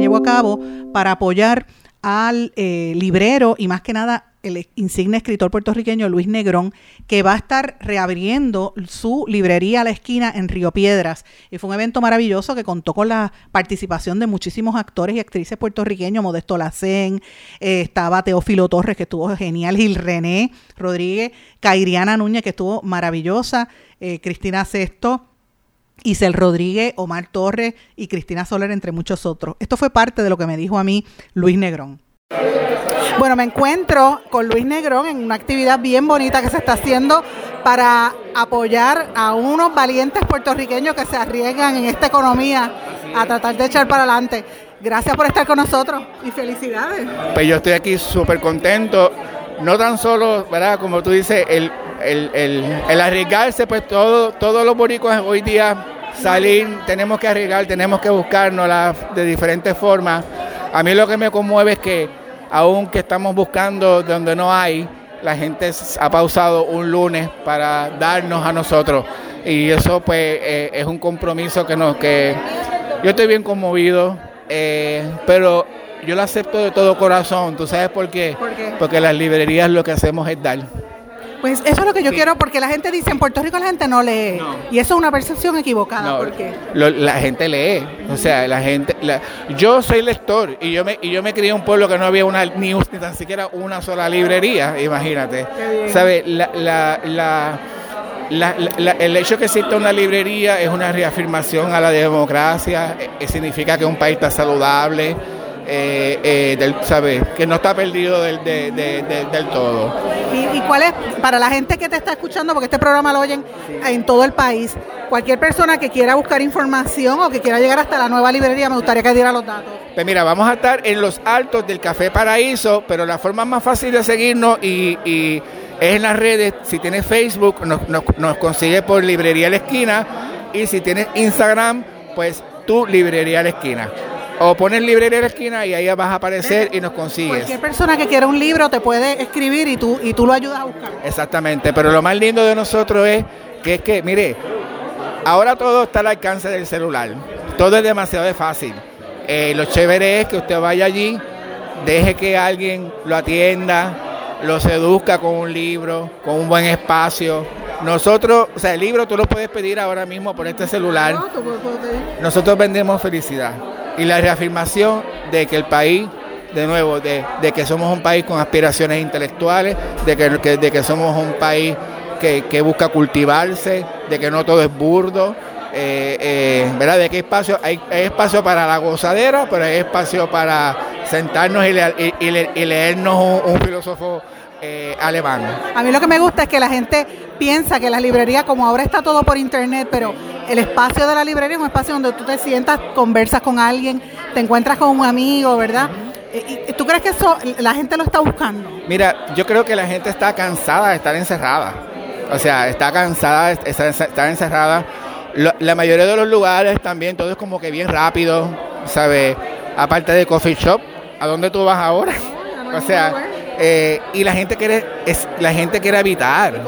llevó a cabo para apoyar al librero y más que nada el insigne escritor puertorriqueño Luis Negrón, que va a estar reabriendo su librería a la esquina en Río Piedras. Y fue un evento maravilloso que contó con la participación de muchísimos actores y actrices puertorriqueños. Modesto Lacén, estaba Teófilo Torres, que estuvo genial, Gil René Rodríguez, Cairiana Núñez, que estuvo maravillosa, Cristina Sesto, Isel Rodríguez, Omar Torres y Cristina Soler, entre muchos otros. Esto fue parte de lo que me dijo a mí Luis Negrón. Bueno, me encuentro con Luis Negrón en una actividad bien bonita que se está haciendo para apoyar a unos valientes puertorriqueños que se arriesgan en esta economía a tratar de echar para adelante. Gracias por estar con nosotros y felicidades. Pues yo estoy aquí súper contento, no tan solo, ¿verdad? Como tú dices, el arriesgarse, pues todos los boricuas hoy día salir, tenemos que arriesgar, tenemos que buscárnoslas de diferentes formas. A mí lo que me conmueve es que aunque estamos buscando donde no hay, la gente ha pausado un lunes para darnos a nosotros. Y eso pues es un compromiso que yo estoy bien conmovido, pero yo lo acepto de todo corazón. ¿Tú sabes por qué? ¿Por qué? Porque las librerías lo que hacemos es dar. Pues eso es lo que yo quiero, porque la gente dice, en Puerto Rico la gente no lee, no. Y eso es una percepción equivocada, no, porque la gente lee, o sea, yo soy lector y yo me crié en un pueblo que no había ni tan siquiera una sola librería, imagínate, ¿sabes? El hecho que exista una librería es una reafirmación a la democracia, significa que un país está saludable, ¿sabes? Que no está perdido del todo. ¿Y cuál es, para la gente que te está escuchando, porque este programa lo oyen en todo el país, cualquier persona que quiera buscar información o que quiera llegar hasta la nueva librería, me gustaría que diera los datos? Pues mira, vamos a estar en los altos del Café Paraíso, pero la forma más fácil de seguirnos y es en las redes. Si tienes Facebook, nos consigue por Librería La Esquina, y si tienes Instagram, pues tu Librería La Esquina. O pones Librería La Esquina y ahí vas a aparecer y nos consigues. Cualquier persona que quiera un libro te puede escribir y tú lo ayudas a buscar. Exactamente, pero lo más lindo de nosotros es que, mire, ahora todo está al alcance del celular. Todo es demasiado fácil. Lo chévere es que usted vaya allí, deje que alguien lo atienda, lo seduzca con un libro, con un buen espacio. Nosotros, o sea, el libro tú lo puedes pedir ahora mismo por este celular. Nosotros vendemos felicidad. Y la reafirmación de que el país, de nuevo, de que somos un país con aspiraciones intelectuales, de que somos un país que busca cultivarse, de que no todo es burdo, ¿verdad? De que hay espacio para la gozadera, pero hay espacio para sentarnos y leernos un filósofo alemán. A mí lo que me gusta es que la gente piensa que la librería, como ahora está todo por internet, pero el espacio de la librería es un espacio donde tú te sientas, conversas con alguien, te encuentras con un amigo, ¿verdad? ¿Y tú crees que eso la gente lo está buscando? Mira, yo creo que la gente está cansada de estar encerrada. O sea, está cansada de estar encerrada. La mayoría de los lugares también, todo es como que bien rápido, ¿sabes? Aparte de coffee shop, ¿a dónde tú vas ahora? O sea, y la gente quiere habitar,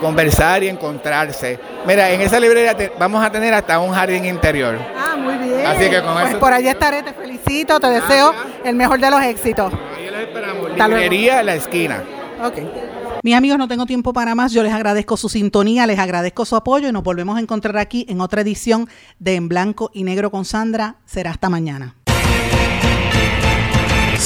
conversar y encontrarse. Mira, en esa librería vamos a tener hasta un jardín interior. Ah, muy bien. Así que con pues eso por allá estaré, te felicito, te deseo el mejor de los éxitos. Ahí los esperamos. Librería La Esquina. Okay. Mis amigos, no tengo tiempo para más. Yo les agradezco su sintonía, les agradezco su apoyo y nos volvemos a encontrar aquí en otra edición de En Blanco y Negro con Sandra. Será hasta mañana.